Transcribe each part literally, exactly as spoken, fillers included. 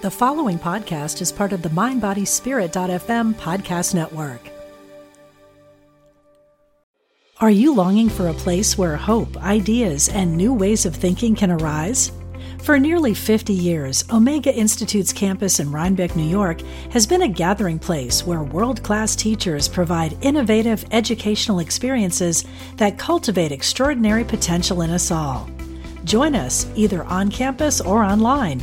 The following podcast is part of the mind body spirit dot f m podcast network. Are you longing for a place where hope, ideas, and new ways of thinking can arise? For nearly fifty years, Omega Institute's campus in Rhinebeck, New York, has been a gathering place where world-class teachers provide innovative educational experiences that cultivate extraordinary potential in us all. Join us, either on campus or online.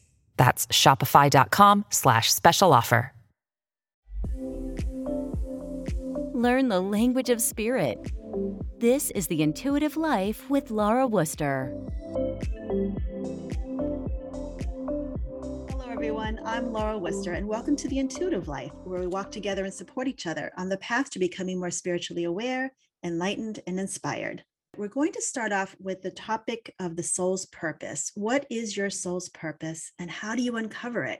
That's shopify.com slash special offer. Learn the language of spirit. This is The Intuitive Life with Laura Wooster. Hello, everyone. I'm Laura Wooster, and welcome to The Intuitive Life, where we walk together and support each other on the path to becoming more spiritually aware, enlightened, and inspired. We're going to start off with the topic of the soul's purpose. What is your soul's purpose, and how do you uncover it?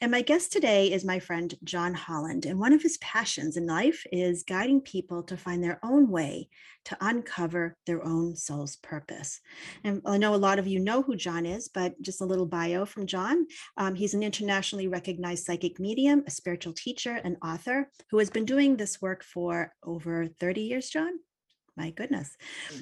And my guest today is my friend, John Holland. And one of his passions in life is guiding people to find their own way to uncover their own soul's purpose. And I know a lot of you know who John is, but just a little bio from John. Um, he's an internationally recognized psychic medium, a spiritual teacher, and author who has been doing this work for over thirty years, John. My goodness.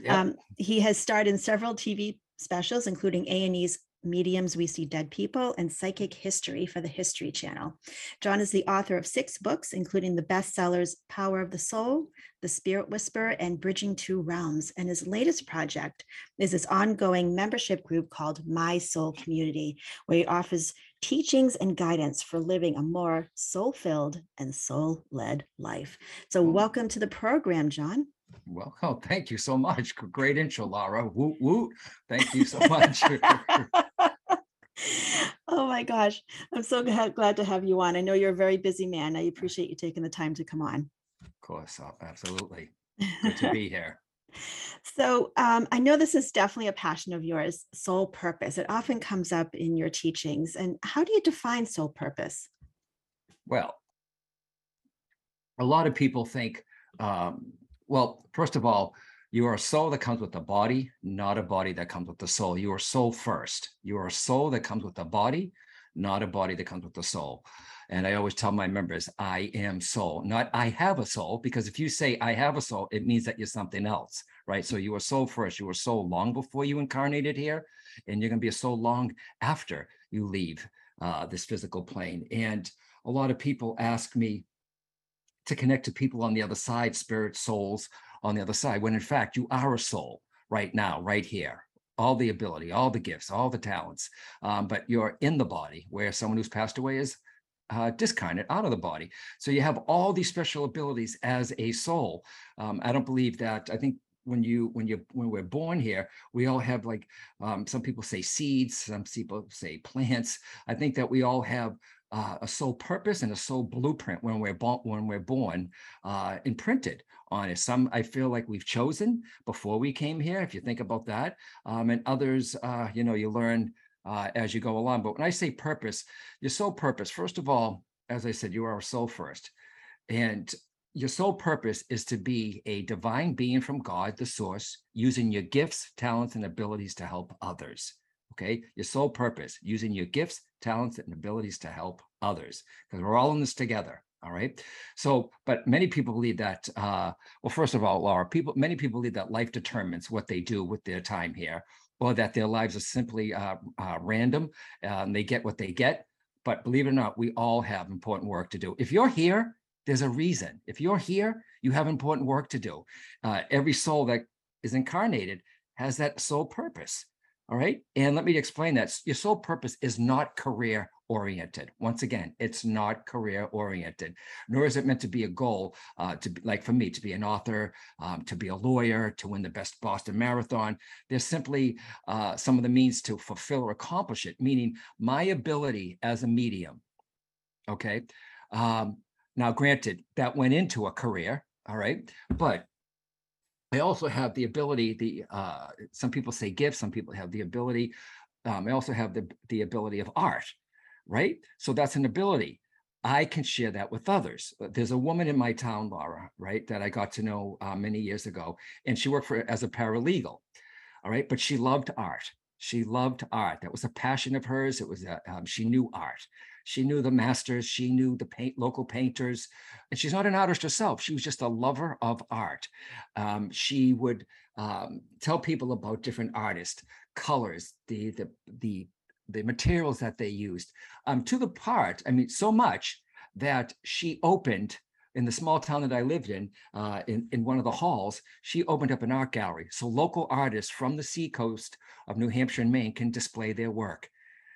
Yep. Um, he has starred in several T V specials, including A and E's Mediums We See Dead People and Psychic History for the History Channel. John is the author of six books, including the bestsellers Power of the Soul, The Spirit Whisperer, and Bridging Two Realms. And his latest project is his ongoing membership group called My Soul Community, where he offers teachings and guidance for living a more soul-filled and soul-led life. So welcome to the program, John. Well, oh, thank you so much. Great intro, Laura. Woot, woot. Thank you so much. Oh, my gosh. I'm so glad to have you on. I know you're a very busy man. I appreciate you taking the time to come on. Of course. Oh, absolutely. Good to be here. So um, I know this is definitely a passion of yours, soul purpose. It often comes up in your teachings. And how do you define soul purpose? Well, a lot of people think, um, well, first of all, you are a soul that comes with the body, not a body that comes with the soul. You are soul first. You are a soul that comes with the body, not a body that comes with the soul. And I always tell my members, I am soul, not I have a soul, because if you say I have a soul, it means that you're something else, right? So you were soul first. You were soul long before you incarnated here, and you're going to be a soul long after you leave uh, this physical plane. And a lot of people ask me, to connect to people on the other side, spirit souls on the other side, when in fact you are a soul right now, right here, all the ability, all the gifts, all the talents, um, but you're in the body where someone who's passed away is uh, discarnate out of the body. So you have all these special abilities as a soul. Um, I don't believe that, I think when you when you when we're born here, we all have like, um, some people say seeds, some people say plants. I think that we all have Uh, a soul purpose and a soul blueprint when we're born, when we're born uh, imprinted on it. Some I feel like we've chosen before we came here, if you think about that, um, and others, uh, you know, you learn uh, as you go along. But when I say purpose, your soul purpose, first of all, as I said, you are a soul first. And your soul purpose is to be a divine being from God, the source, using your gifts, talents, and abilities to help others. Okay, your soul purpose, using your gifts, talents, and abilities to help others, because we're all in this together. All right. So, but many people believe that, uh, well, first of all, Laura, people, many people believe that life determines what they do with their time here, or that their lives are simply uh, uh, random and they get what they get. But believe it or not, we all have important work to do. If you're here, there's a reason. If you're here, you have important work to do. Uh, every soul that is incarnated has that soul purpose. All right. And let me explain that. Your sole purpose is not career oriented. Once again, it's not career oriented, nor is it meant to be a goal uh, to be, like for me, to be an author, um, to be a lawyer, to win the best Boston Marathon. There's simply uh, some of the means to fulfill or accomplish it, meaning my ability as a medium Okay. Um, now, granted, that went into a career. All right. But I also have the ability, the uh, some people say gifts, some people have the ability. Um, I also have the, the ability of art, right? So that's an ability. I can share that with others. There's a woman in my town, Laura, right, that I got to know uh, many years ago, and she worked for as a paralegal, all right? But she loved art. She loved art. That was a passion of hers. It was a, um, she knew art. She knew the masters. She knew the paint, local painters. And she's not an artist herself. She was just a lover of art. Um, she would um, tell people about different artists, colors, the the the the materials that they used, um, to the part. I mean, so much that she opened in the small town that I lived in, uh, in, in one of the halls, she opened up an art gallery. So local artists from the seacoast of New Hampshire and Maine can display their work.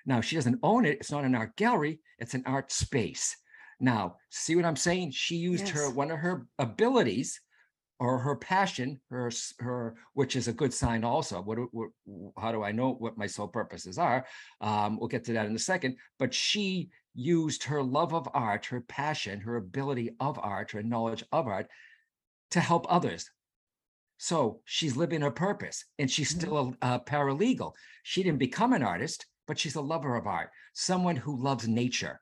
Now, she doesn't own it. It's not an art gallery. It's an art space. Now, see what I'm saying? She used yes. her one of her abilities or her passion, her, her, which is a good sign also. What, what, how do I know what my soul purposes are? Um, we'll get to that in a second. But she used her love of art, her passion, her ability of art, her knowledge of art to help others. So she's living her purpose, and she's still a, a paralegal. She didn't become an artist, but she's a lover of art, someone who loves nature.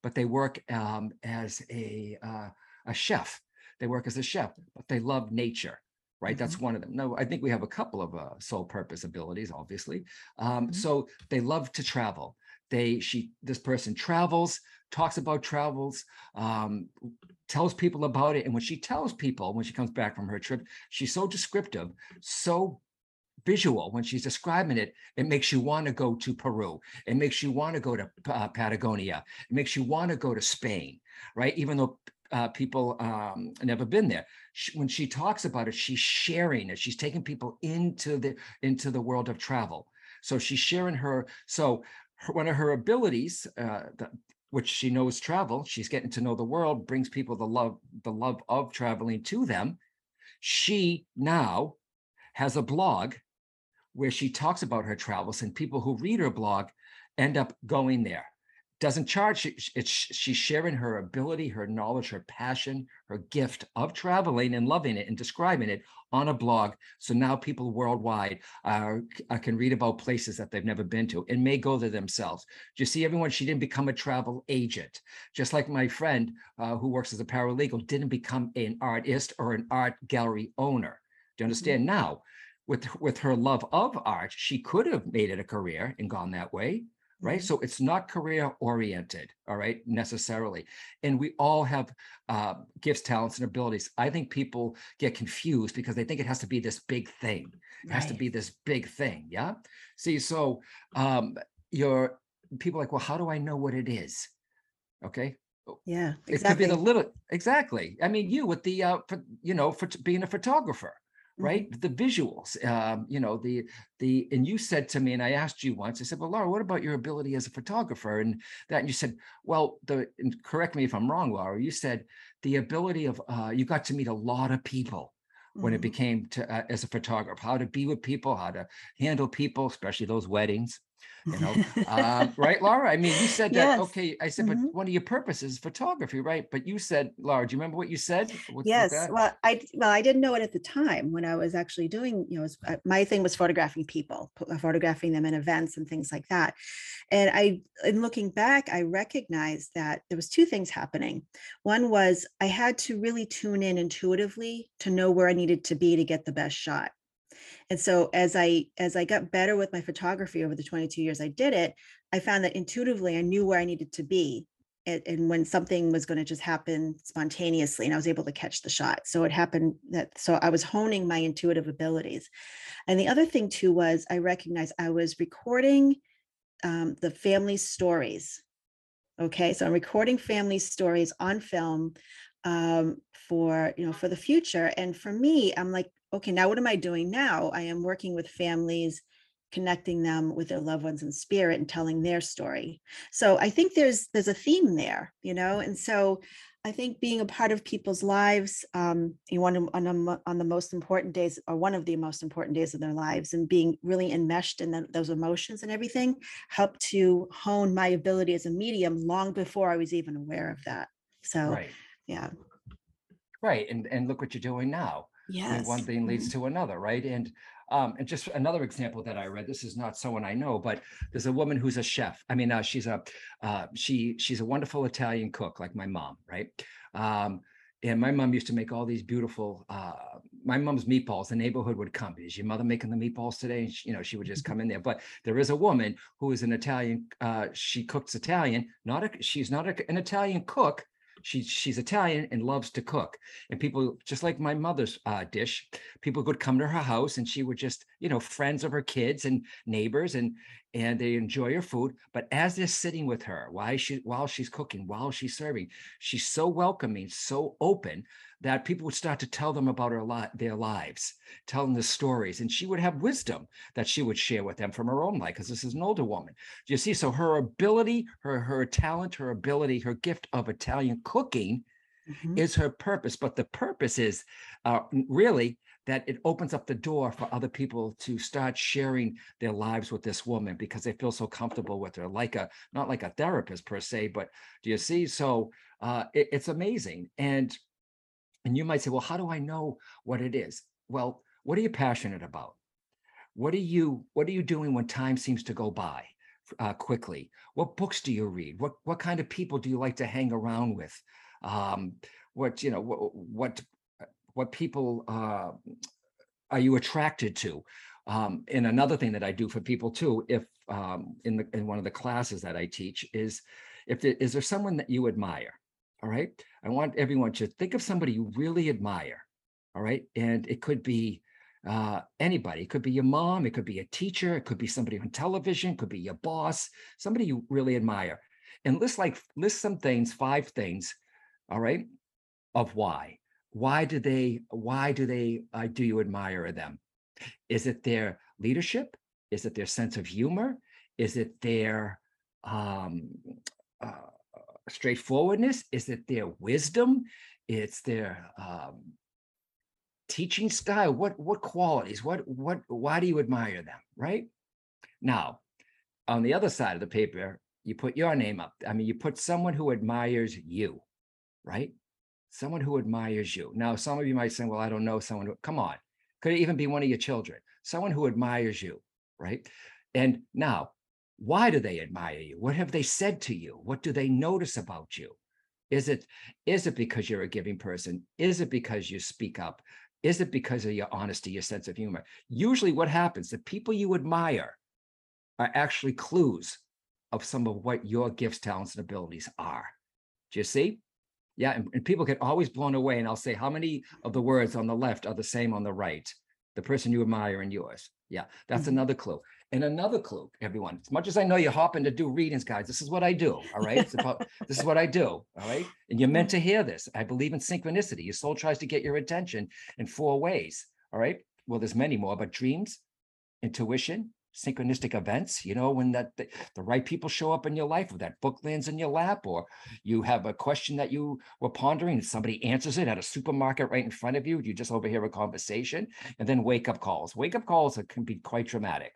But they work um, as a, uh, a chef. They work as a chef, but they love nature, right? Mm-hmm. That's one of them. No, I think we have a couple of uh, soul purpose abilities, obviously. Um, mm-hmm. So they love to travel. They, she, this person travels, talks about travels, um, tells people about it. And when she tells people, when she comes back from her trip, she's so descriptive, so visual when she's describing it. It makes you want to go to Peru. It makes you want to go to uh, Patagonia. It makes you want to go to Spain, right? Even though Uh, people um, never been there. She, when she talks about it, she's sharing it. She's taking people into the into the world of travel. So she's sharing her. So her, one of her abilities, uh, the, which she knows travel, she's getting to know the world, brings people the love the love of traveling to them. She now has a blog where she talks about her travels, and people who read her blog end up going there. Doesn't charge. She, it's, she's sharing her ability, her knowledge, her passion, her gift of traveling and loving it and describing it on a blog. So now people worldwide uh, can read about places that they've never been to and may go there themselves. Do you see, everyone? She didn't become a travel agent. Just like my friend uh, who works as a paralegal didn't become an artist or an art gallery owner. Do you understand? Mm-hmm. Now, with, with her love of art, she could have made it a career and gone that way. Right. So it's not career oriented. All right. Necessarily. And we all have uh, gifts, talents and abilities. I think people get confused because they think it has to be this big thing. It right. has to be this big thing. Yeah. See, so um, your people are like, well, how do I know what it is? OK. Yeah, exactly. It could be the little. Exactly. I mean, you with the, uh, you know, for being a photographer. Right. The visuals, um, you know, the the and you said to me, and I asked you once, I said, well, Laura, what about your ability as a photographer and that? And you said, well, the and correct me if I'm wrong, Laura, you said the ability of uh, you got to meet a lot of people mm-hmm. when it became to uh, as a photographer, how to be with people, how to handle people, especially those weddings, you know. uh, right, Laura? I mean, you said that. Yes. OK, I said, mm-hmm. but one of your purposes is photography, right? But you said, Laura, do you remember what you said? What, yes. What well, I well, I didn't know it at the time when I was actually doing, you know, was, uh, my thing was photographing people, photographing them in events and things like that. And I, in looking back, I recognized that there was two things happening. One was I had to really tune in intuitively to know where I needed to be to get the best shot. And so as I as I got better with my photography over the twenty-two years I did it, I found that intuitively I knew where I needed to be. And, and when something was going to just happen spontaneously, and I was able to catch the shot. So it happened that so I was honing my intuitive abilities. And the other thing, too, was I recognized I was recording um, the family stories. OK, so I'm recording family stories on film um, for, you know, for the future. And for me, I'm like, okay, now what am I doing now? I am working with families, connecting them with their loved ones in spirit and telling their story. So I think there's there's a theme there, you know? And so I think being a part of people's lives, um, you want to, on, a, on the most important days, or one of the most important days of their lives, and being really enmeshed in the, those emotions and everything, helped to hone my ability as a medium long before I was even aware of that. So, right. yeah. Right. And, and look what you're doing now. Yes. I mean, one thing leads to another, right? And um, and just another example that I read. This is not someone I know, but there's a woman who's a chef. I mean, uh, she's a uh, she she's a wonderful Italian cook, like my mom, right? Um, and my mom used to make all these beautiful. Uh, my mom's meatballs. The neighborhood would come. Is your mother making the meatballs today? And she, you know, she would just come in there. But there is a woman who is an Italian. Uh, she cooks Italian. Not a, she's not a, an Italian cook. She, she's Italian and loves to cook. And people, just like my mother's uh, dish, people would come to her house and she would just, you know, friends of her kids and neighbors, and and they enjoy her food. But as they're sitting with her, while, she, while she's cooking, while she's serving, she's so welcoming, so open, that people would start to tell them about her li- their lives, tell them the stories. And she would have wisdom that she would share with them from her own life, because this is an older woman. You see, so her ability, her, her talent, her ability, her gift of Italian cooking mm-hmm. is her purpose. But the purpose is uh, really that it opens up the door for other people to start sharing their lives with this woman, because they feel so comfortable with her, like a, not like a therapist per se, but do you see? So uh, it, it's amazing. And And you might say, well, how do I know what it is? Well, what are you passionate about? What are you, what are you doing when time seems to go by uh, quickly? What books do you read? What, what kind of people do you like to hang around with? Um, what, you know, what, what, what people uh, are you attracted to? Um, and another thing that I do for people too, if um, in the, in one of the classes that I teach is, if there, is there someone that you admire? All right. I want everyone to think of somebody you really admire. All right. And it could be uh, anybody. It could be your mom. It could be a teacher. It could be somebody on television. It could be your boss, somebody you really admire. And list like list some things, five things. All right. Of why. Why do they why do they uh, do you admire them? Is it their leadership? Is it their sense of humor? Is it their um, uh, straightforwardness? Is it their wisdom? It's their um, teaching style. What what qualities? What what? Why do you admire them? Right? Now, on the other side of the paper, you put your name up. I mean, you put someone who admires you, right? Someone who admires you. Now, some of you might say, "Well, I don't know someone." Who, come on, could it even be one of your children? Someone who admires you, right? And now, why do they admire you? What have they said to you? What do they notice about you? Is it, is it because you're a giving person? Is it because you speak up? Is it because of your honesty, your sense of humor? Usually what happens, the people you admire are actually clues of some of what your gifts, talents, and abilities are. Do you see? Yeah, and, and people get always blown away, and I'll say, how many of the words on the left are the same on the right? The person you admire and yours. Yeah, that's mm-hmm. another clue. And another clue, everyone, as much as I know you're hopping to do readings, guys, this is what I do, all right? It's about, this is what I do, all right? And you're meant to hear this. I believe in synchronicity. Your soul tries to get your attention in four ways, all right? Well, there's many more, but dreams, intuition, synchronistic events, you know, when that the, the right people show up in your life, or that book lands in your lap, or you have a question that you were pondering and somebody answers it at a supermarket right in front of you, you just overhear a conversation, and then wake-up calls. Wake-up calls can be quite dramatic.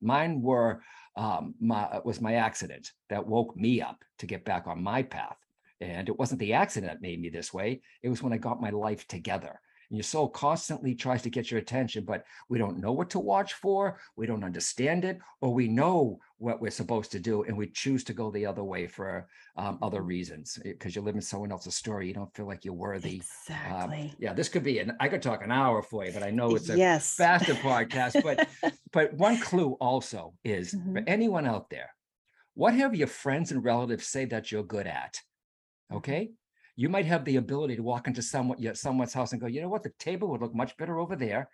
Mine were um, my, was my accident that woke me up to get back on my path. And it wasn't the accident that made me this way. It was when I got my life together. And your soul constantly tries to get your attention, but we don't know what to watch for. We don't understand it, or we know what we're supposed to do, and we choose to go the other way for um, other reasons, because you're living someone else's story. You don't feel like you're worthy. Exactly. Um, yeah, this could be an, I could talk an hour for you, but I know it's a yes. faster podcast. But but one clue also is mm-hmm. for anyone out there, what have your friends and relatives say that you're good at? Okay. You might have the ability to walk into someone, you know, someone's house and go, you know what, the table would look much better over there.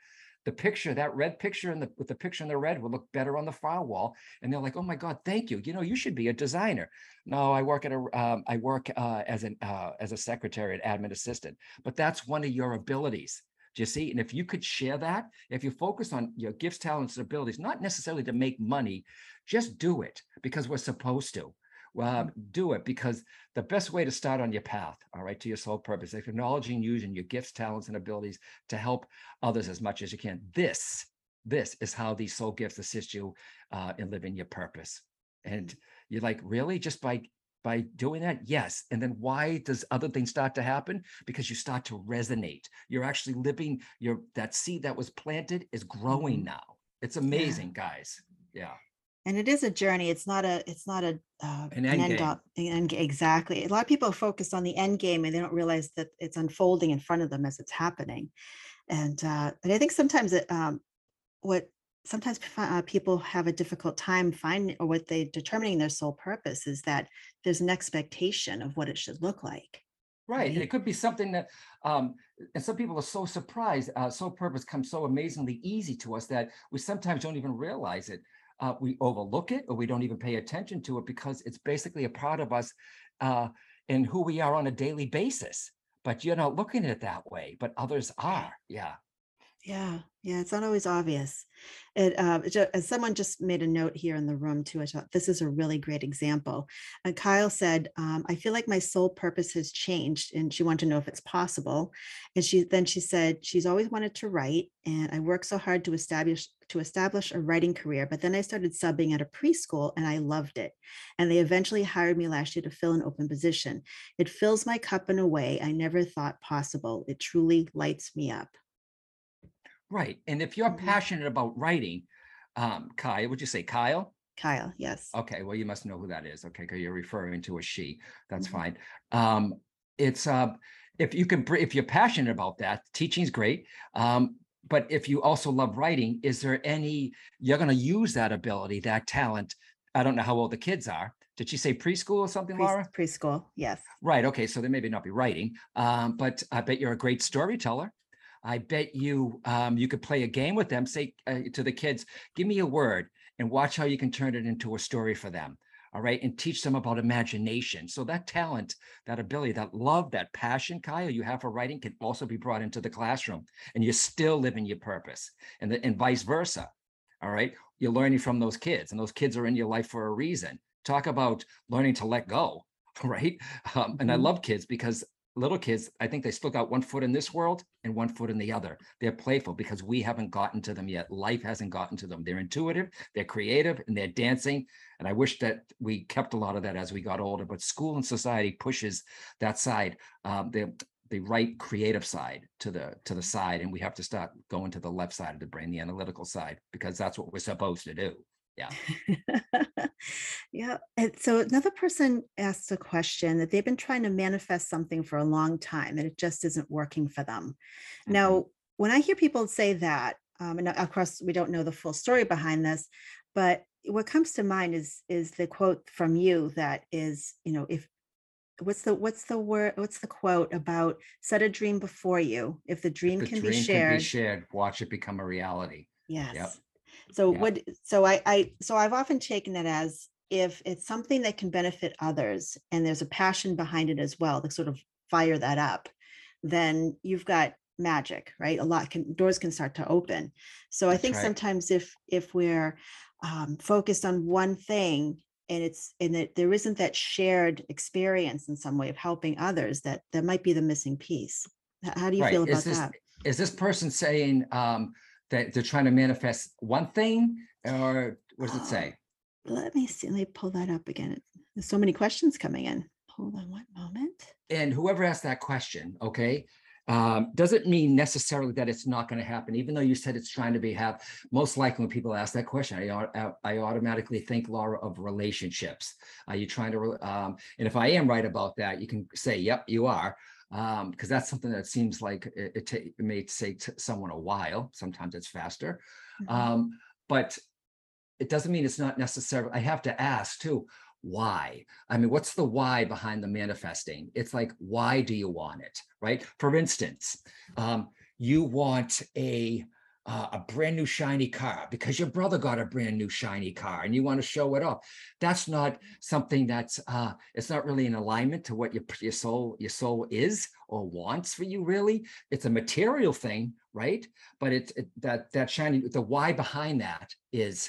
The picture, that red picture in the, with the picture in the red would look better on the far wall. And they're like, oh my God, thank you. You know, you should be a designer. No, I work at a, um, I work uh, as an, uh, as a secretary, an admin assistant, but that's one of your abilities. Do you see? And if you could share that, if you focus on your gifts, talents, and abilities, not necessarily to make money, just do it because we're supposed to. uh, do it, because the best way to start on your path, all right, to your soul purpose, is acknowledging and using your gifts, talents, and abilities to help others as much as you can. This, this is how these soul gifts assist you uh, in living your purpose. And you're like, really? Just by by doing that? Yes. And then why does other things start to happen? Because you start to resonate. You're actually living your, that seed that was planted is growing now. It's amazing, yeah. guys. Yeah. And it is a journey. It's not a, it's not a, uh, an end, an end up end, exactly. A lot of people focus on the end game and they don't realize that it's unfolding in front of them as it's happening. And, uh, but I think sometimes it, um, what, sometimes uh, people have a difficult time finding, or what they determining their soul purpose is that there's an expectation of what it should look like. Right. right? And it could be something that, um, and some people are so surprised, uh, soul purpose comes so amazingly easy to us that we sometimes don't even realize it. Uh, we overlook it, or we don't even pay attention to it, because it's basically a part of us uh, and who we are on a daily basis, but you're not looking at it that way, but others are. Yeah. Yeah. Yeah. It's not always obvious. It, uh, it, someone just made a note here in the room too. I thought this is a really great example. And Kyle said, um, I feel like my soul purpose has changed, and she wanted to know if it's possible. And she, then she said, she's always wanted to write, and I worked so hard to establish, to establish a writing career, but then I started subbing at a preschool and I loved it. And they eventually hired me last year to fill an open position. It fills my cup in a way I never thought possible. It truly lights me up. Right. And if you're passionate about writing, um, Kyle, would you say Kyle? Kyle, yes. Okay. Well, you must know who that is. Okay. Because you're referring to a she. That's mm-hmm. fine. Um, it's, uh, if you can, if you're passionate about that, teaching's great. Um, but if you also love writing, is there any, you're going to use that ability, that talent. I don't know how old the kids are. Did she say preschool or something, Pre- Laura? Preschool. Yes. Right. Okay. So they maybe not be writing, um, but I bet you're a great storyteller. I bet you um, you could play a game with them, say uh, to the kids, give me a word, and watch how you can turn it into a story for them. All right. And teach them about imagination. So that talent, that ability, that love, that passion, Kyle, you have for writing can also be brought into the classroom, and you're still living your purpose, and, the, and vice versa. All right. You're learning from those kids, and those kids are in your life for a reason. Talk about learning to let go. Right. Um, and I love kids, because little kids, I think they still got one foot in this world and one foot in the other. They're playful because we haven't gotten to them yet. Life hasn't gotten to them. They're intuitive, they're creative, and they're dancing. And I wish that we kept a lot of that as we got older, but school and society pushes that side, um, the, the right creative side to the, to the side. And we have to start going to the left side of the brain, the analytical side, because that's what we're supposed to do. Yeah. Yeah. And so another person asked a question that they've been trying to manifest something for a long time, and it just isn't working for them. Mm-hmm. Now, when I hear people say that, um, and of course we don't know the full story behind this, but what comes to mind is, is the quote from you that is, you know, if what's the, what's the word, what's the quote about set a dream before you. If the dream, if the can, dream be shared, can be shared, watch it become a reality. Yes. Yep. So yeah. what, so I, I, so I've often taken that as if it's something that can benefit others and there's a passion behind it as well, to sort of fire that up, then you've got magic, right? A lot can, doors can start to open. So That's I think right. sometimes if, if we're um, focused on one thing and it's, and that there isn't that shared experience in some way of helping others, that that might be the missing piece. How do you right. feel about is this, that? Is this person saying, um, that they're trying to manifest one thing, or what does it say? Oh, let me see, let me pull that up again. There's so many questions coming in. Hold on one moment. And whoever asked that question, okay, um, doesn't mean necessarily that it's not going to happen, even though you said it's trying to be have. Most likely when people ask that question, I, I automatically think, Laura, of relationships. Are you trying to, um, and if I am right about that, you can say, yep, you are. Um, because that's something that seems like it, it, t- it may take t- someone a while. Sometimes it's faster, mm-hmm. um, but it doesn't mean it's not necessarily. I have to ask too, why? I mean, what's the why behind the manifesting? It's like, why do you want it, right? For instance, um, you want a uh, a brand new shiny car because your brother got a brand new shiny car and you want to show it off. That's not something that's, uh, it's not really in alignment to what your, your soul, your soul is or wants for you. Really. It's a material thing, right? But it's it, that, that shiny, the why behind that is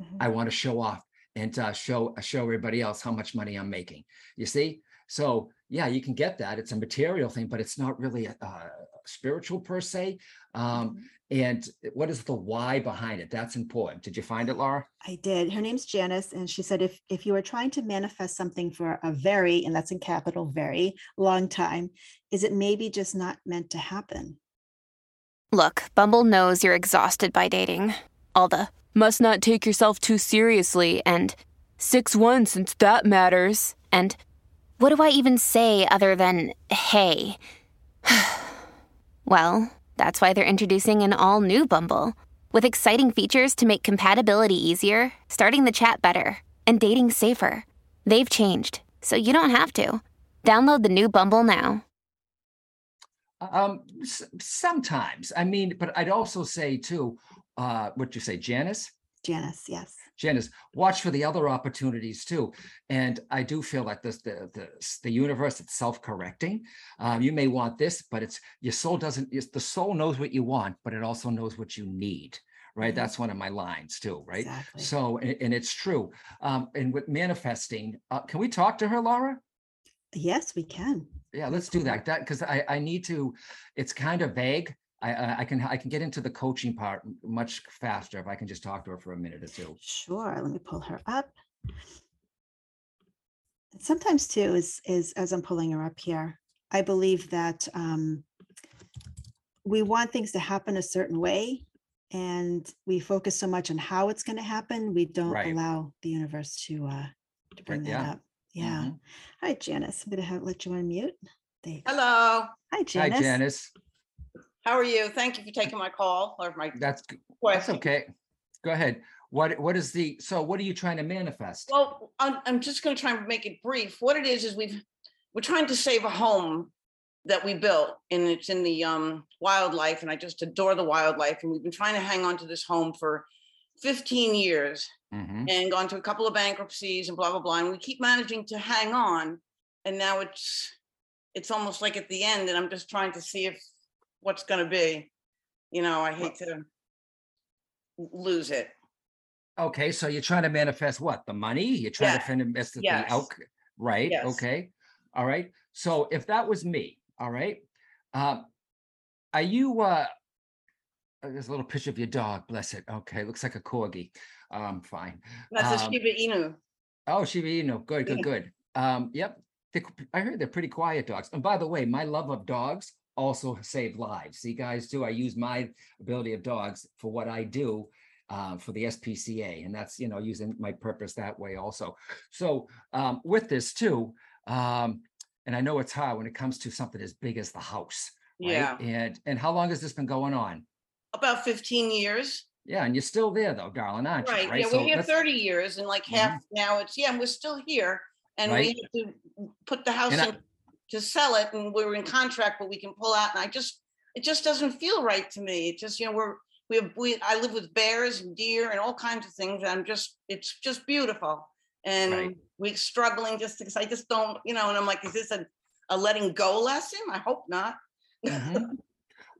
mm-hmm. I want to show off and uh, show show everybody else how much money I'm making. You see? So yeah, you can get that. It's a material thing, but it's not really a, a spiritual per se. Um, and what is the why behind it? That's important. Did you find it, Laura? I did. Her name's Janice. And she said, if, if you are trying to manifest something for a very, and that's in capital, very long time, is it maybe just not meant to happen? Look, Bumble knows you're exhausted by dating. All the must not take yourself too seriously and six one since that matters. And what do I even say other than, hey? Well, that's why they're introducing an all-new Bumble, with exciting features to make compatibility easier, starting the chat better, and dating safer. They've changed, so you don't have to. Download the new Bumble now. Um, sometimes. I mean, but I'd also say, too, uh, what'd you say, Janice? Janice, yes. Janice, watch for the other opportunities too. And I do feel like this, the the the universe is self-correcting. Um, you may want this, but it's your soul doesn't. It's, the soul knows what you want, but it also knows what you need, right? Mm-hmm. That's one of my lines too, right? Exactly. So, and, and it's true. Um, and with manifesting, uh, can we talk to her, Laura? Yes, we can. Yeah, let's do that. That because I I need to. It's kind of vague. I, I can I can get into the coaching part much faster if I can just talk to her for a minute or two. Sure. Let me pull her up. Sometimes too is is as I'm pulling her up here, I believe that um, we want things to happen a certain way, and we focus so much on how it's going to happen, we don't right. allow the universe to uh, to bring right. that yeah. up. Yeah. Mm-hmm. Hi, Janice. I'm going to have let you unmute. There you go. Hello. Hi, Janice. Hi, Janice. How are you? Thank you for taking my call or my that's question. That's okay. Go ahead. What what is the so what are you trying to manifest? Well, I'm I'm just going to try and make it brief. What it is is we've we're trying to save a home that we built, and it's in the um wildlife, and I just adore the wildlife, and we've been trying to hang on to this home for fifteen years mm-hmm. and gone through a couple of bankruptcies and blah blah blah, and we keep managing to hang on, and now it's it's almost like at the end, and I'm just trying to see if what's going to be, you know, I hate to lose it. Okay. So you're trying to manifest what? The money? You're trying yeah. to manifest yes. the outcome. Right. Yes. Okay. All right. So if that was me, all right. Um, are you, uh, there's a little picture of your dog. Bless it. Okay. Looks like a corgi. Um, fine. That's um, a Shiba Inu. Oh, Shiba Inu. Good, good, yeah. good. Um, yep. They, I heard they're pretty quiet dogs. And by the way, my love of dogs also save lives. See guys too, I use my ability of dogs for what I do uh, for the S P C A. And that's, you know, using my purpose that way also. So um, with this too, um, and I know it's hard when it comes to something as big as the house. Right? Yeah. And, and how long has this been going on? About fifteen years. Yeah. And you're still there though, darling, aren't right. you? Right. Yeah, so we're here thirty years and like half mm-hmm. now it's, yeah, and we're still here and right? we have to put the house and in. I, to sell it, and we were in contract, but we can pull out. And I just, it just doesn't feel right to me. It just, you know, we're, we have, we, I live with bears and deer and all kinds of things. And I'm just, it's just beautiful. And right. we're struggling just because I just don't, you know, and I'm like, is this a, a letting go lesson? I hope not. Mm-hmm.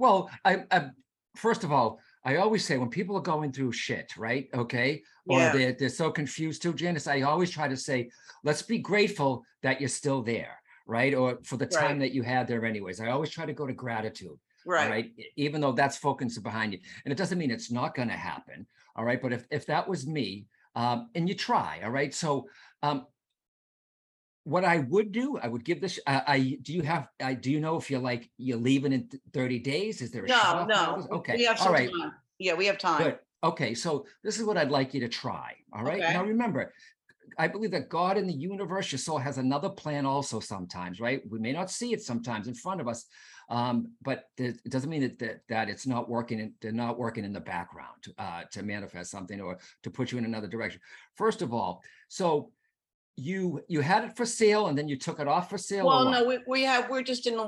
Well, I, I, first of all, I always say when people are going through shit, right? Okay. Or yeah. they're, they're so confused too, Janice, I always try to say, let's be grateful that you're still there. Right. Or for the time right. that you had there anyways, I always try to go to gratitude. Right. right. Even though that's focused behind you. And it doesn't mean it's not going to happen. All right. But if, if that was me um, and you try. All right. So um, what I would do, I would give this, I, I do you have, I, do you know if you're like, you're leaving in thirty days? Is there a No, no. Notice? Okay. We have all right. time. Yeah, we have time. Good. Okay. So this is what I'd like you to try. All right. Okay. Now remember, I believe that God in the universe, your soul has another plan also sometimes, right? We may not see it sometimes in front of us, um, but th- it doesn't mean that, that that it's not working, in, they're not working in the background uh, to manifest something or to put you in another direction. First of all, so you you had it for sale and then you took it off for sale? Well, no, we, we have, we're just in a,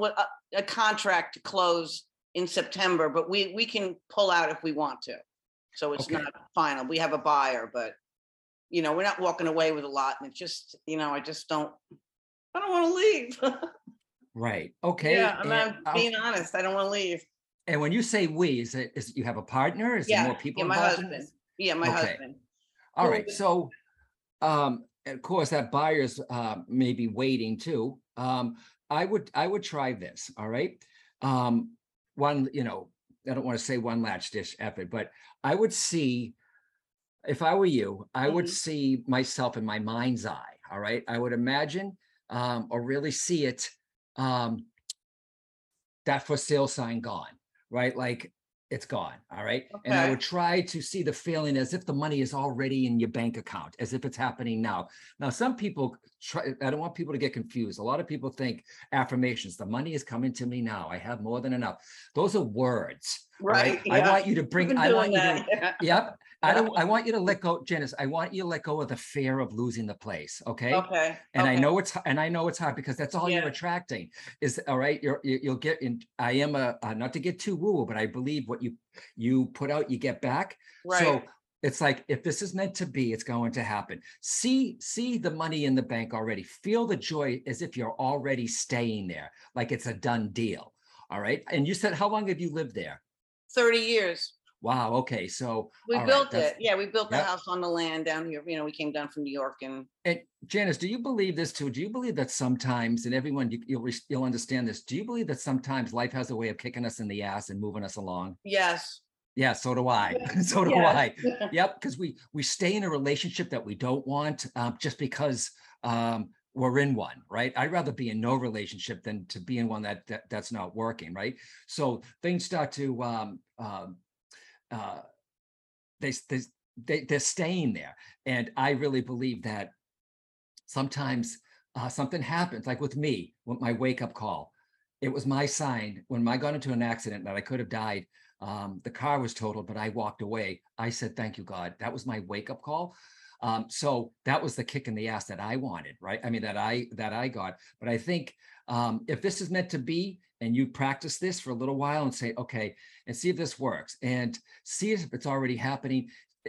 a contract to close in September, but we, we can pull out if we want to. So it's okay. not final. We have a buyer, but you know, we're not walking away with a lot, and it's just, you know, I just don't, I don't want to leave. Right. Okay. Yeah, I mean, and I'm being I'll, honest. I don't want to leave. And when you say we, is it, is it you have a partner? Is yeah. there more people? Yeah, my involved? husband. Yeah, my okay. husband. All right. So, Um, of course, that buyers uh, may be waiting too. Um, I would I would try this. All right. Um, one, you know, I don't want to say one latch dish effort, but I would see, if I were you, I mm-hmm. would see myself in my mind's eye. All right. I would imagine um, or really see it. Um, that for sale sign gone, right? Like it's gone. All right. Okay. And I would try to see the feeling as if the money is already in your bank account, as if it's happening now. Now, some people try, I don't want people to get confused. A lot of people think affirmations, the money is coming to me now. I have more than enough. Those are words, right? right? Yeah. I want you to bring, I want you that. to, yeah. yep. I don't, I want you to let go, Janice, I want you to let go of the fear of losing the place. Okay. Okay. And okay. I know it's, and I know it's hard because that's all yeah. you're attracting is, all right. You're, you'll get in, I am a, uh, not to get too woo, but I believe what you, you put out, you get back. Right. So it's like, if this is meant to be, it's going to happen. See, see the money in the bank already. Feel the joy as if you're already staying there. Like it's a done deal. All right. And you said, how long have you lived there? thirty years. Wow. Okay. So we built right, it. Yeah. We built the yep. house on the land down here. You know, we came down from New York and. And Janice, do you believe this too? Do you believe that sometimes, and everyone, you, you'll, you'll understand this. Do you believe that sometimes life has a way of kicking us in the ass and moving us along? Yes. Yeah. So do I. so do yes. I. Yep. Cause we, we stay in a relationship that we don't want um, just because um, we're in one, right? I'd rather be in no relationship than to be in one that, that that's not working. Right. So things start to, um, um, Uh, they, they, they, they're staying there. And I really believe that sometimes uh, something happens, like with me, with my wake-up call. It was my sign when I got into an accident that I could have died. Um, the car was totaled, but I walked away. I said, thank you, God. That was my wake-up call. Um, so that was the kick in the ass that I wanted, right? I mean, that I, that I got. But I think um, if this is meant to be, and you practice this for a little while and say, okay, and see if this works and see if it's already happening.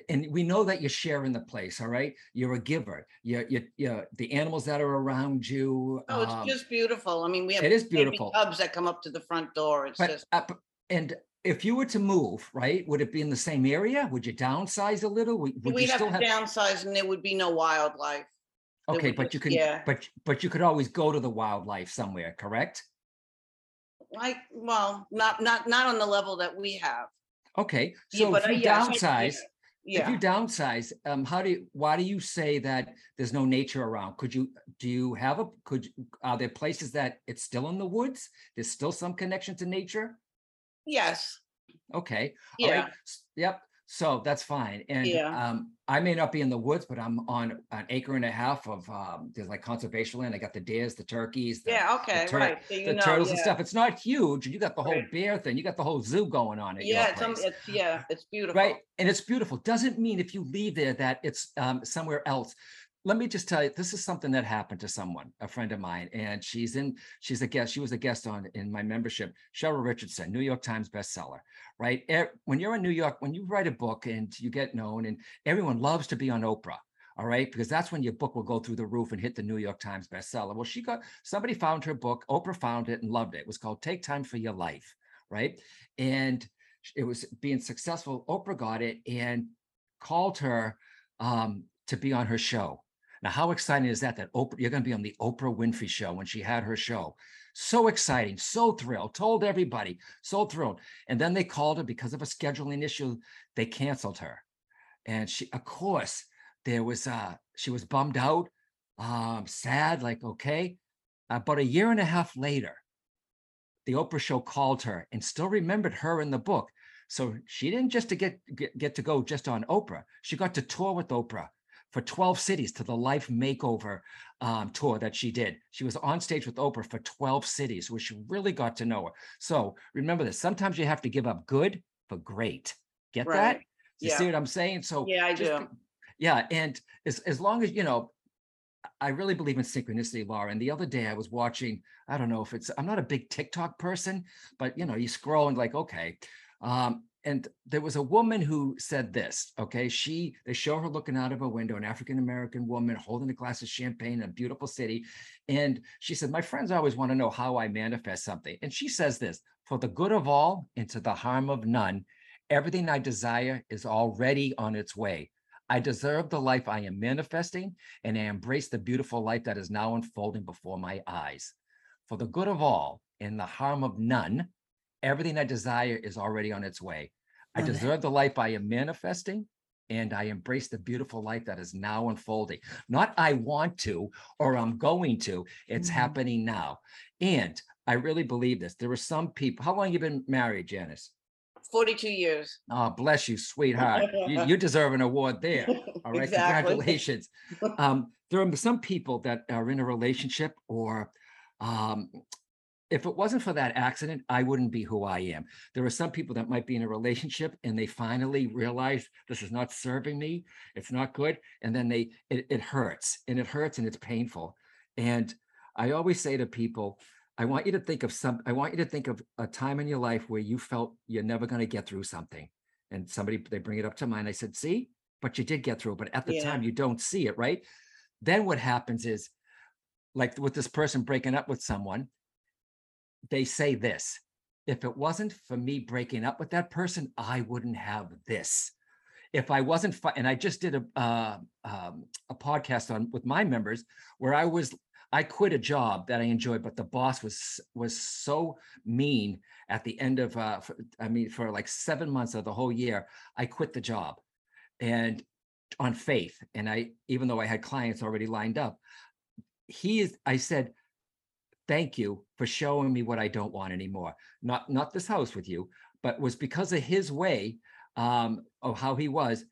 And we know that you're sharing the place. All right. You're a giver. You're, you're, you're the animals that are around you. Oh, it's um, just beautiful. I mean, we have it is beautiful. Baby cubs that come up to the front door. It's but, just uh, and if you were to move, right, would it be in the same area? Would you downsize a little? Would, would We'd you have still to have... downsize and there would be no wildlife. Okay. But just, you could, yeah. but, but you could always go to the wildlife somewhere, correct? Like, well, not not not on the level that we have. Okay, so yeah, if, you uh, yeah, downsize, yeah. if you downsize, um, how do you, why do you say that there's no nature around? Could you do you have a could are there places that it's still in the woods? There's still some connection to nature. Yes. Okay. Yeah. All right. Yep. So that's fine. And yeah. um, I may not be in the woods, but I'm on an acre and a half of, um, there's like conservation land. I got the deers, the turkeys, the, yeah, okay, the, tur- right. so the know, turtles yeah. and stuff. It's not huge. You got the whole right. bear thing. You got the whole zoo going on. At yeah, your it's, place. Um, it's, yeah, it's beautiful. Right. And it's beautiful. Doesn't mean if you leave there that it's um, somewhere else. Let me just tell you, this is something that happened to someone, a friend of mine, and she's in, she's a guest, she was a guest on in my membership, Cheryl Richardson, New York Times bestseller, right? When you're in New York, when you write a book and you get known and everyone loves to be on Oprah, all right? Because that's when your book will go through the roof and hit the New York Times bestseller. Well, she got, somebody found her book, Oprah found it and loved it. It was called Take Time for Your Life, right? And it was being successful. Oprah got it and called her um, to be on her show. Now, how exciting is that, that Oprah, you're going to be on the Oprah Winfrey show when she had her show. So exciting, so thrilled, told everybody, so thrilled. And then they called her because of a scheduling issue, they canceled her. And she, of course, there was, uh, she was bummed out, um, sad, like, okay. About a year and a half later, the Oprah show called her and still remembered her in the book. So she didn't just to get, get, get to go just on Oprah. She got to tour with Oprah for twelve cities to the Life Makeover um, tour that she did. She was on stage with Oprah for twelve cities, where she really got to know her. So remember this, sometimes you have to give up good for great. Get right. that? You yeah. see what I'm saying? So yeah, I just, do. Yeah, and as, as long as, you know, I really believe in synchronicity, Laura. And the other day I was watching, I don't know if it's, I'm not a big TikTok person, but you know, you scroll and like, okay. Um, And there was a woman who said this, okay, she, they show her looking out of a window, an African-American woman holding a glass of champagne in a beautiful city. And she said, my friends always want to know how I manifest something. And she says this, for the good of all and to the harm of none, everything I desire is already on its way. I deserve the life I am manifesting, and I embrace the beautiful life that is now unfolding before my eyes. For the good of all and the harm of none, everything I desire is already on its way. I Love deserve it. The life I am manifesting, and I embrace the beautiful life that is now unfolding. Not I want to, or I'm going to, it's mm-hmm. happening now. And I really believe this. There were some people, how long have you been married, Janice? forty-two years. Oh, bless you, sweetheart. you, you deserve an award there. All right, exactly. Congratulations. Um, there are some people that are in a relationship or um, if it wasn't for that accident, I wouldn't be who I am. There are some people that might be in a relationship and they finally realize this is not serving me. It's not good. And then they, it, it hurts and it hurts and it's painful. And I always say to people, I want you to think of some, I want you to think of a time in your life where you felt you're never going to get through something. And somebody, they bring it up to mind. I said, see, but you did get through it. But at the yeah. time you don't see it, right? Then what happens is like with this person breaking up with someone, they say this, if it wasn't for me breaking up with that person, I wouldn't have this. If I wasn't, fi- and I just did a, uh, um, a podcast on with my members where I was I quit a job that I enjoyed, but the boss was was so mean at the end of, uh, for, I mean, for like seven months of the whole year, I quit the job and on faith. And I, even though I had clients already lined up, he is, I said, thank you for showing me what I don't want anymore. Not, not this house with you, but was because of his way um, of how he was.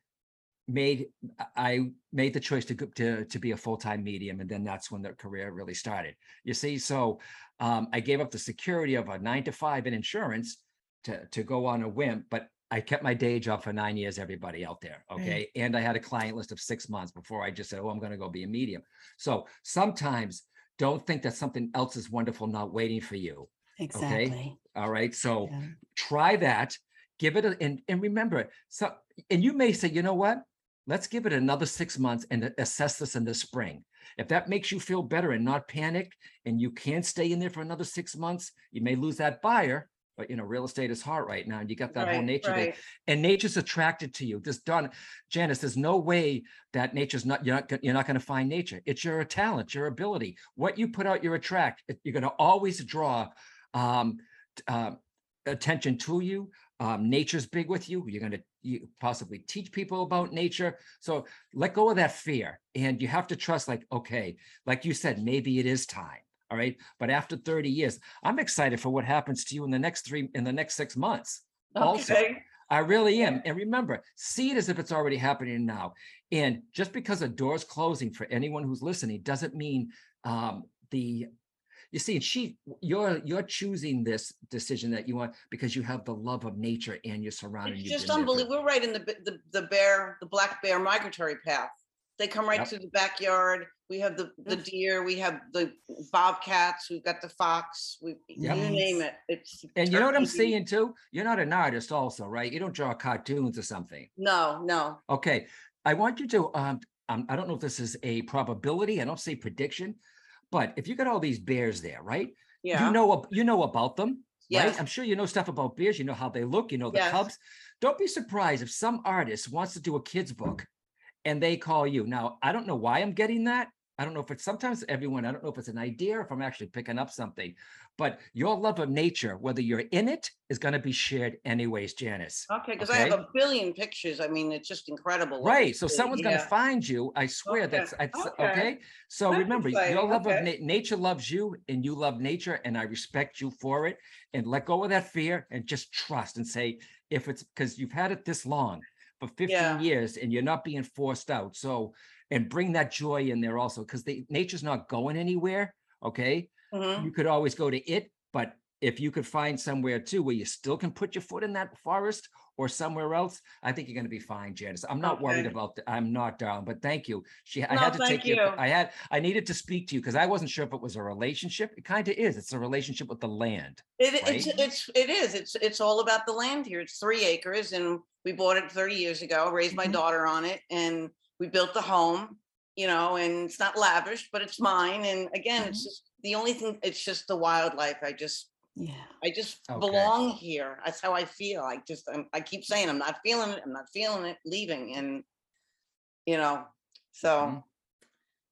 made I made the choice to go, to to be a full-time medium, and then that's when their career really started, you see. So um I gave up the security of a nine to five in insurance to to go on a whim, but I kept my day job for nine years, everybody out there, okay? Right. And I had a client list of six months before I just said, oh, I'm going to go be a medium. So sometimes don't think that something else is wonderful not waiting for you. Exactly. Okay? All right, so yeah. try that, give it a, and and remember it. So, and you may say, you know what, let's give it another six months and assess this in the spring. If that makes you feel better and not panic, and you can stay in there for another six months, you may lose that buyer, but you know, real estate is hard right now. And you got that right, whole nature right. thing. And nature's attracted to you. This done, Janice, there's no way that nature's not, you're not, you're not gonna find nature. It's your talent, your ability. What you put out, you attract. You're gonna always draw um, uh, attention to you. Um, nature's big with you. You're gonna you possibly teach people about nature. So let go of that fear. And you have to trust, like, okay, like you said, maybe it is time. All right. But after thirty years, I'm excited for what happens to you in the next three, in the next six months. Okay. Also, I really am. And remember, see it as if it's already happening now. And just because a door's closing for anyone who's listening doesn't mean um, the You see, she, you're you're choosing this decision that you want because you have the love of nature and your surroundings. It's just unbelievable. We're right in the, the the bear, the black bear migratory path. They come right yep. through the backyard. We have the, the deer. We have the bobcats. We've got the fox. We yep. you name it. It's and you know what I'm seeing too. You're not an artist, also, right? You don't draw cartoons or something. No, no. Okay, I want you to. Um, um I don't know if this is a probability. I don't say prediction. But if you got all these bears there, right? Yeah. You know, you know about them, yes. right? I'm sure you know stuff about bears. You know how they look. You know the yes. cubs. Don't be surprised if some artist wants to do a kid's book and they call you. Now, I don't know why I'm getting that. I don't know if it's sometimes everyone, I don't know if it's an idea or if I'm actually picking up something. But your love of nature, whether you're in it, is going to be shared anyways, Janice. Okay, because okay? I have a billion pictures. I mean, it's just incredible. Right, so someone's yeah. going to find you. I swear okay. that's, that's okay. okay? So that's remember, exciting. Your love okay. of na- nature loves you, and you love nature, and I respect you for it. And let go of that fear and just trust and say, if it's, because you've had it this long, for fifteen yeah. years, and you're not being forced out. So, and bring that joy in there also, because the nature's not going anywhere, okay? Mm-hmm. You could always go to it, but if you could find somewhere too where you still can put your foot in that forest or somewhere else, I think you're going to be fine, Janice. I'm not okay. worried about that. I'm not down, but thank you. She, no, I had to take you. Your, I had, I needed to speak to you because I wasn't sure if it was a relationship. It kind of is. It's a relationship with the land. It, right? it's, it's, it is. It's, it's all about the land here. It's three acres, and we bought it thirty years ago. Raised my mm-hmm. daughter on it, and we built the home. You know, and it's not lavish, but it's mine. And again, mm-hmm. it's just. The only thing, it's just the wildlife. I just, yeah, I just okay. belong here. That's how I feel. I just, I'm, I keep saying, I'm not feeling it. I'm not feeling it leaving. And you know, so,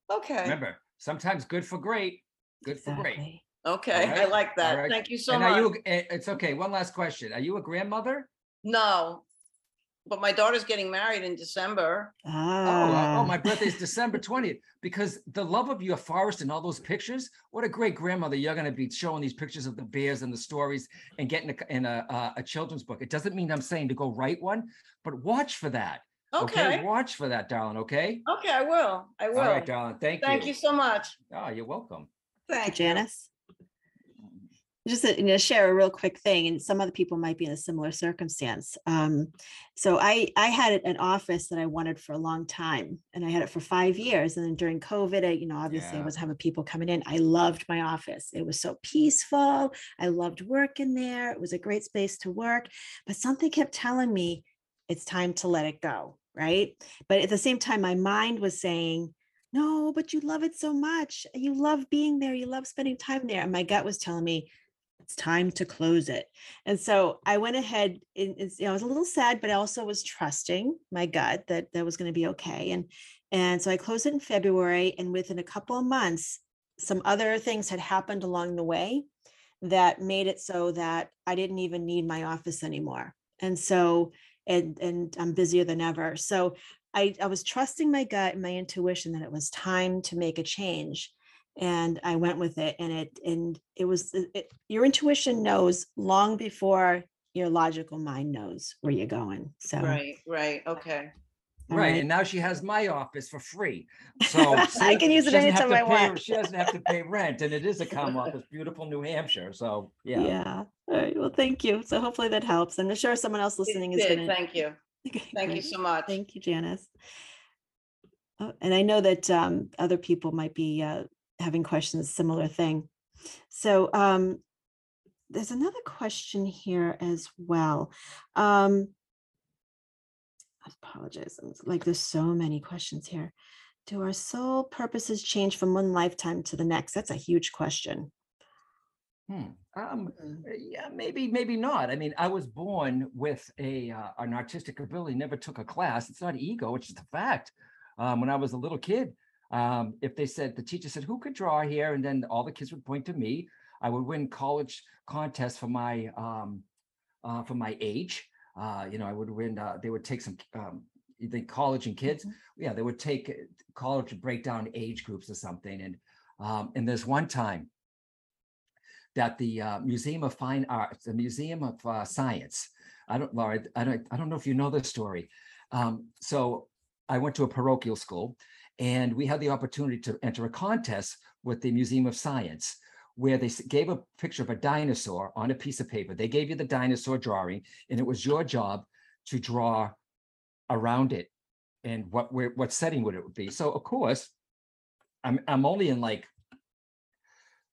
mm-hmm. okay. Remember, sometimes good for great, good exactly. for great. Okay. Right. I like that. Right. Thank you so and much. Are you, it's okay. One last question. Are you a grandmother? No, but my daughter's getting married in December. Ah. Oh, oh, my birthday is December twentieth, because the love of your forest and all those pictures, what a great grandmother you're going to be, showing these pictures of the bears and the stories and getting a, in a, a, a children's book. It doesn't mean I'm saying to go write one, but watch for that. Okay. okay. Watch for that, darling. Okay. Okay. I will. I will. All right, darling. Thank, Thank you. Thank you so much. Oh, you're welcome. Thank you, Janice. Just to, you know, share a real quick thing, and some other people might be in a similar circumstance. Um, so I, I had an office that I wanted for a long time, and I had it for five years. And then during COVID, I, you know, obviously yeah. I was having people coming in. I loved my office. It was so peaceful. I loved working there. It was a great space to work, but something kept telling me it's time to let it go, right? But at the same time, my mind was saying, no, but you love it so much. You love being there. You love spending time there. And my gut was telling me, it's time to close it. And so I went ahead and, you know, I was a little sad, but I also was trusting my gut that that was going to be okay. And, and so I closed it in February, and within a couple of months, some other things had happened along the way that made it so that I didn't even need my office anymore. And so, and, and I'm busier than ever. So I, I was trusting my gut and my intuition that it was time to make a change. And I went with it, and it and it was it, your intuition knows long before your logical mind knows where you're going. So right, right, okay, right. right. And now she has my office for free, so I can use it anytime I want. She doesn't have to pay rent, and it is a calm office, beautiful New Hampshire. So yeah, yeah. All right. Well, thank you. So hopefully that helps. I'm sure someone else listening it is going to. Thank you. Okay, thank great. You so much. Thank you, Janice. Oh, and I know that um, other people might be. Uh, having questions, similar thing. So um, there's another question here as well. Um, I apologize, it's like there's so many questions here. Do our soul purposes change from one lifetime to the next? That's a huge question. Hmm. Um, yeah, maybe, maybe not. I mean, I was born with a uh, an artistic ability, never took a class. It's not ego, it's just a fact. Um, when I was a little kid, Um, if they said, the teacher said, who could draw here? And then all the kids would point to me. I would win college contests for my, um, uh, for my age. Uh, you know, I would win, uh, they would take some, um, you think college and kids. Mm-hmm. Yeah. They would take college and break down age groups or something. And, um, and there's one time that the, uh, Museum of Fine Arts, the Museum of uh, Science, I don't, Laura, I don't, I don't know if you know this story. Um, so I went to a parochial school, and we had the opportunity to enter a contest with the Museum of Science, where they gave a picture of a dinosaur on a piece of paper. They gave you the dinosaur drawing, and it was your job to draw around it and what where, what setting would it be. So of course, I'm I'm only in like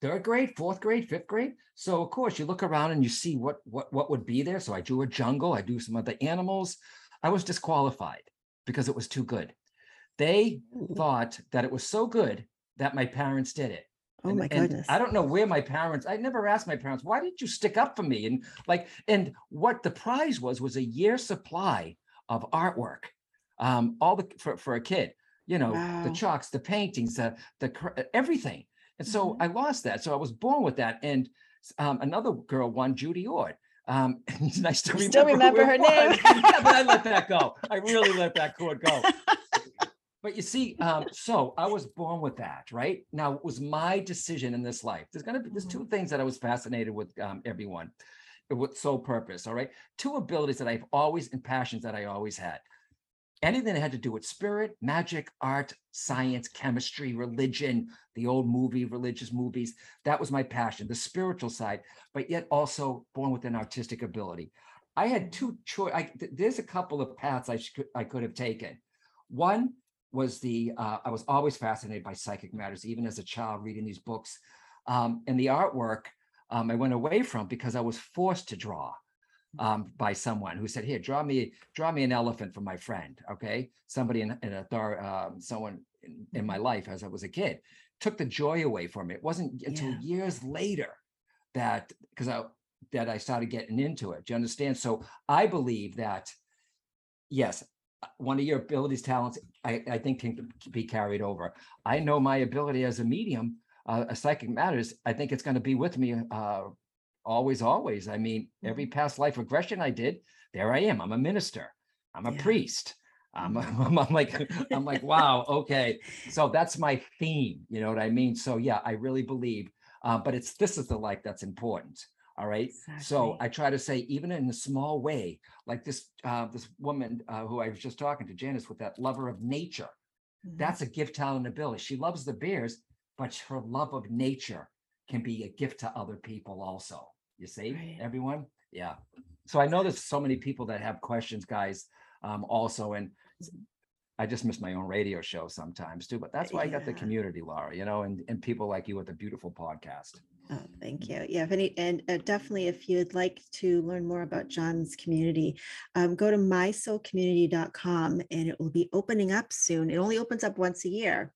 third grade, fourth grade, fifth grade. So of course you look around and you see what what what would be there. So I drew a jungle, I drew some other animals. I was disqualified because it was too good. They thought that it was so good that my parents did it. Oh, and, my goodness. I don't know where my parents, I never asked my parents, why did you stick up for me? And like, and what the prize was, was a year supply of artwork, um, all the, for, for a kid, you know, wow. the chalks, the paintings, the, the, everything. And so mm-hmm. I lost that. So I was born with that. And um, another girl won, Judy Ord. Um, it's nice to remember, still remember her name. Yeah, but I let that go. I really let that cord go. But you see, um, so I was born with that, right? Now, it was my decision in this life. There's going to be, there's two things that I was fascinated with, um, everyone, with soul purpose, all right? Two abilities that I've always, and passions that I always had. Anything that had to do with spirit, magic, art, science, chemistry, religion, the old movie, religious movies, that was my passion, the spiritual side, but yet also born with an artistic ability. I had two choices. Th- there's a couple of paths I, sh- I could have taken. One, was the, uh, I was always fascinated by psychic matters, even as a child reading these books. Um, and the artwork um, I went away from because I was forced to draw um, by someone who said, here, draw me draw me an elephant for my friend, okay? Somebody in, in a thor- um, someone in, in my life as I was a kid, took the joy away from me. It wasn't until yeah. years later that, because I that I started getting into it, do you understand? So I believe that, yes, one of your abilities, talents, I, I think can be carried over. I know my ability as a medium, uh, a psychic matters. I think it's going to be with me uh, always, always. I mean, every past life regression I did, there I am. I'm a minister. I'm a yeah. priest. I'm, I'm, I'm like, I'm like, wow. Okay. So that's my theme. You know what I mean? So yeah, I really believe, uh, but it's, this is the life that's important. All right. Exactly. So I try to say, even in a small way, like this, uh, this woman uh, who I was just talking to, Janice, with that lover of nature, mm-hmm. that's a gift, talent, ability. She loves the bears, but her love of nature can be a gift to other people also. You see, right. everyone. Yeah. So I know there's so many people that have questions, guys, um, also. And I just miss my own radio show sometimes too, but that's why I got yeah. the community, Laura, you know, and, and people like you with a beautiful podcast. Oh, thank you. Yeah, if any, and uh, definitely if you'd like to learn more about John's community, um, go to my soul community dot com and it will be opening up soon. It only opens up once a year.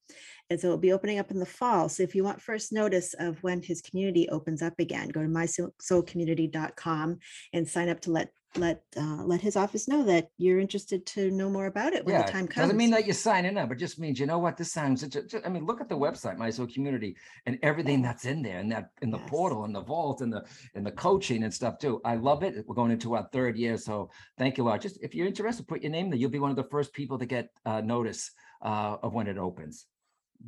And so it'll be opening up in the fall. So if you want first notice of when his community opens up again, go to my soul community dot com and sign up to let let uh, let his office know that you're interested to know more about it when yeah, the time comes. Doesn't mean that you're signing up. It just means, you know what, this sounds, it's just, I mean, look at the website, My Soul Community, and everything that's in there, and that in the yes. portal and the vault and the and the coaching and stuff too. I love it. We're going into our third year. So thank you, Laura. Just if you're interested, put your name there. You'll be one of the first people to get uh, notice uh, of when it opens.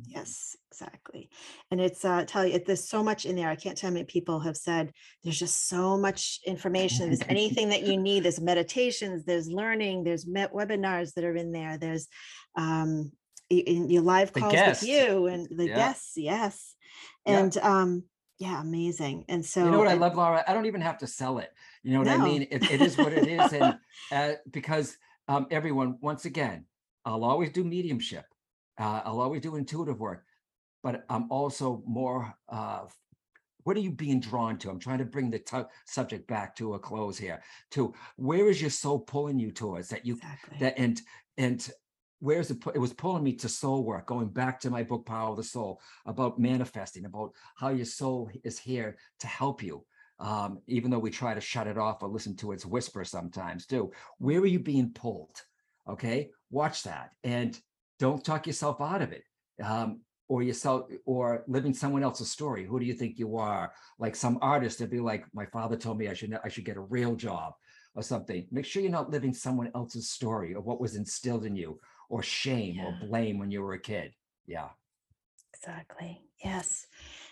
Yes, exactly. And it's uh tell you, there's so much in there. I can't tell how many people have said there's just so much information. There's anything that you need. There's meditations, there's learning, there's met webinars that are in there. There's um in your live calls with you and the yeah. guests. Yes. And yeah. um yeah, amazing. And so you know what I, I love, Laura? I don't even have to sell it. You know what no. I mean? It, it is what it is. And uh, because um everyone, once again, I'll always do mediumship. Uh, I'll always do intuitive work, but I'm also more, uh, what are you being drawn to? I'm trying to bring the t- subject back to a close here, to where is your soul pulling you towards that you, exactly. that and, and where's it, it was pulling me to soul work, going back to my book, Power of the Soul, about manifesting, about how your soul is here to help you. Um, even though we try to shut it off or listen to its whisper sometimes too, where are you being pulled? Okay. Watch that. And don't talk yourself out of it, um, or yourself, or living someone else's story. Who do you think you are? Like some artist, they'd be like, "My father told me I should I should get a real job," or something. Make sure you're not living someone else's story, or what was instilled in you, or shame yeah. or blame when you were a kid. Yeah. Exactly. Yes.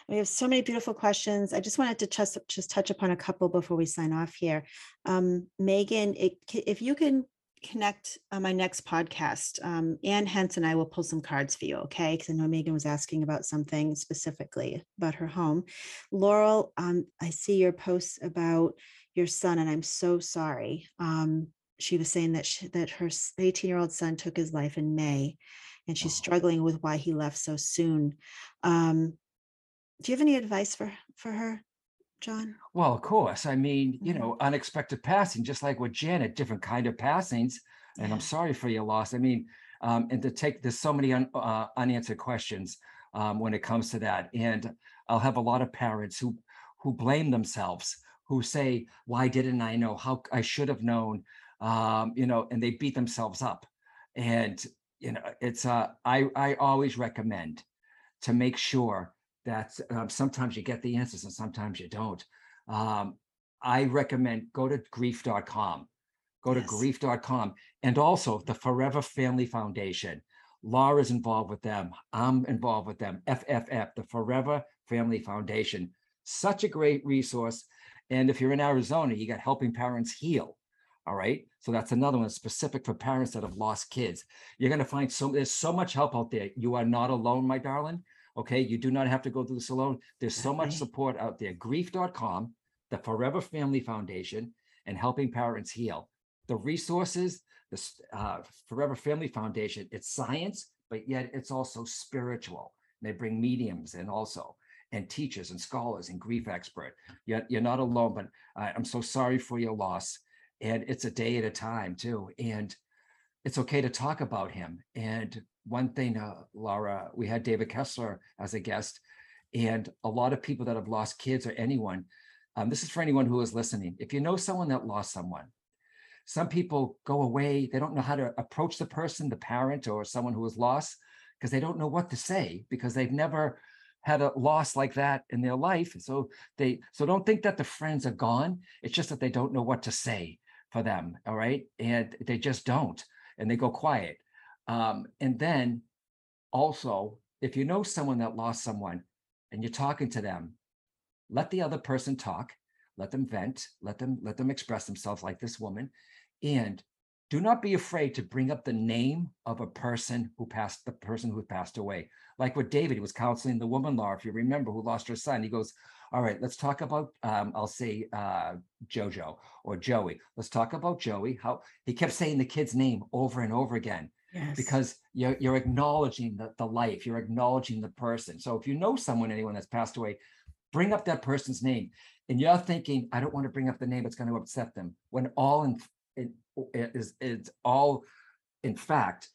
We have so many beautiful questions. I just wanted to just just touch upon a couple before we sign off here. Um, Megan, it, if you can connect on my next podcast, um Ann Henson, I will pull some cards for you, okay, because I know Megan was asking about something specifically about her home. Laurel, um I see your posts about your son, and I'm so sorry. Um she was saying that she, that her eighteen year old son took his life in May, and she's oh. struggling with why he left so soon. Um do you have any advice for for her, John? Well, of course. I mean, you know, unexpected passing, just like with Janet, different kind of passings. And yeah. I'm sorry for your loss. I mean, um, and to take, there's so many un, uh, unanswered questions um, when it comes to that. And I'll have a lot of parents who, who blame themselves, who say, why didn't I know? How I should have known, um, you know, and they beat themselves up. And, you know, it's, uh, I, I always recommend to make sure that um, sometimes you get the answers and sometimes you don't. Um, I recommend go to grief dot com, go yes. to grief dot com, and also the Forever Family Foundation. Laura's involved with them. I'm involved with them. F F F, the Forever Family Foundation. Such a great resource. And if you're in Arizona, you got Helping Parents Heal. All right. So that's another one specific for parents that have lost kids. You're going to find so there's so much help out there. You are not alone, my darling. Okay, you do not have to go through this alone. There's so much support out there. grief dot com, the Forever Family Foundation, and Helping Parents Heal. The resources, the uh, Forever Family Foundation, it's science, but yet it's also spiritual. They bring mediums in also, and teachers and scholars and grief expert. You're, you're not alone, but uh, I'm so sorry for your loss. And it's a day at a time too. And it's okay to talk about him. And one thing, uh, Laura, we had David Kessler as a guest, and a lot of people that have lost kids or anyone, um, this is for anyone who is listening. If you know someone that lost someone, Some people go away. They don't know how to approach the person, the parent or someone who was lost, because they don't know what to say, because they've never had a loss like that in their life. And so they, so don't think that the friends are gone. It's just that they don't know what to say for them. All right. And they just don't. And they go quiet. Um, and then also, if you know someone that lost someone and you're talking to them, let the other person talk, let them vent, let them, let them express themselves like this woman. And do not be afraid to bring up the name of a person who passed, the person who passed away. Like with David, he was counseling the woman, Laura, if you remember, who lost her son. He goes, all right, let's talk about, um, I'll say uh, Jojo or Joey. Let's talk about Joey. How he kept saying the kid's name over and over again. Yes. Because you're, you're acknowledging the, the life, you're acknowledging the person. So if you know someone, anyone that's passed away, bring up that person's name. And you're thinking, I don't want to bring up the name, it's going to upset them. When all in, in is it's all, in fact,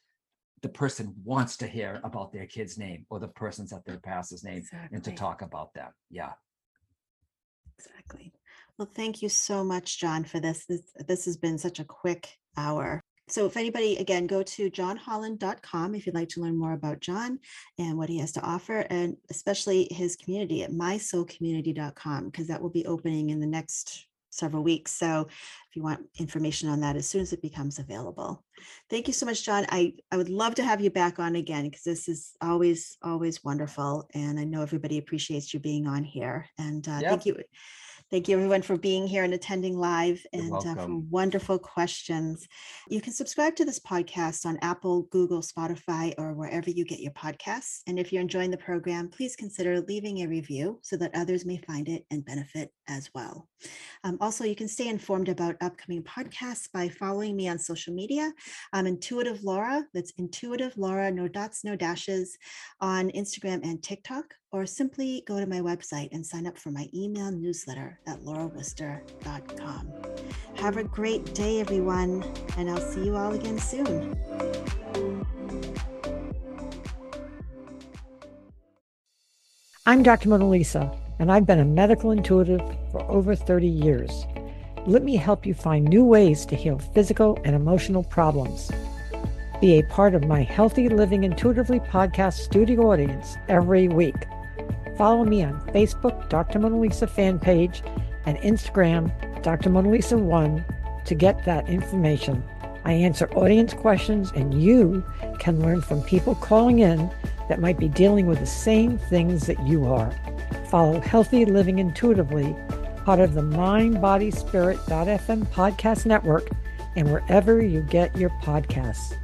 the person wants to hear about their kid's name or the person's at their pastor's name. Exactly. And to talk about them. Yeah. Exactly. Well, thank you so much, John, for this. This, this has been such a quick hour. So if anybody, again, go to john holland dot com if you'd like to learn more about John and what he has to offer, and especially his community at my soul community dot com, because that will be opening in the next several weeks. So if you want information on that as soon as it becomes available. Thank you so much, John. I, I would love to have you back on again, because this is always, always wonderful. And I know everybody appreciates you being on here. And uh, yep. thank you. Thank you, everyone, for being here and attending live, and uh, for wonderful questions. You can subscribe to this podcast on Apple, Google, Spotify, or wherever you get your podcasts. And if you're enjoying the program, please consider leaving a review so that others may find it and benefit as well. Um, also, you can stay informed about upcoming podcasts by following me on social media. I'm Intuitive Laura. That's Intuitive Laura, no dots, no dashes, on Instagram and TikTok. Or simply go to my website and sign up for my email newsletter at laura wooster dot com. Have a great day, everyone, and I'll see you all again soon. I'm Doctor Mona Lisa, and I've been a medical intuitive for over thirty years. Let me help you find new ways to heal physical and emotional problems. Be a part of my Healthy Living Intuitively podcast studio audience every week. Follow me on Facebook, Doctor Mona Lisa fan page, and Instagram, Doctor Mona Lisa one, to get that information. I answer audience questions, and you can learn from people calling in that might be dealing with the same things that you are. Follow Healthy Living Intuitively, part of the mind body spirit dot f m podcast network, and wherever you get your podcasts.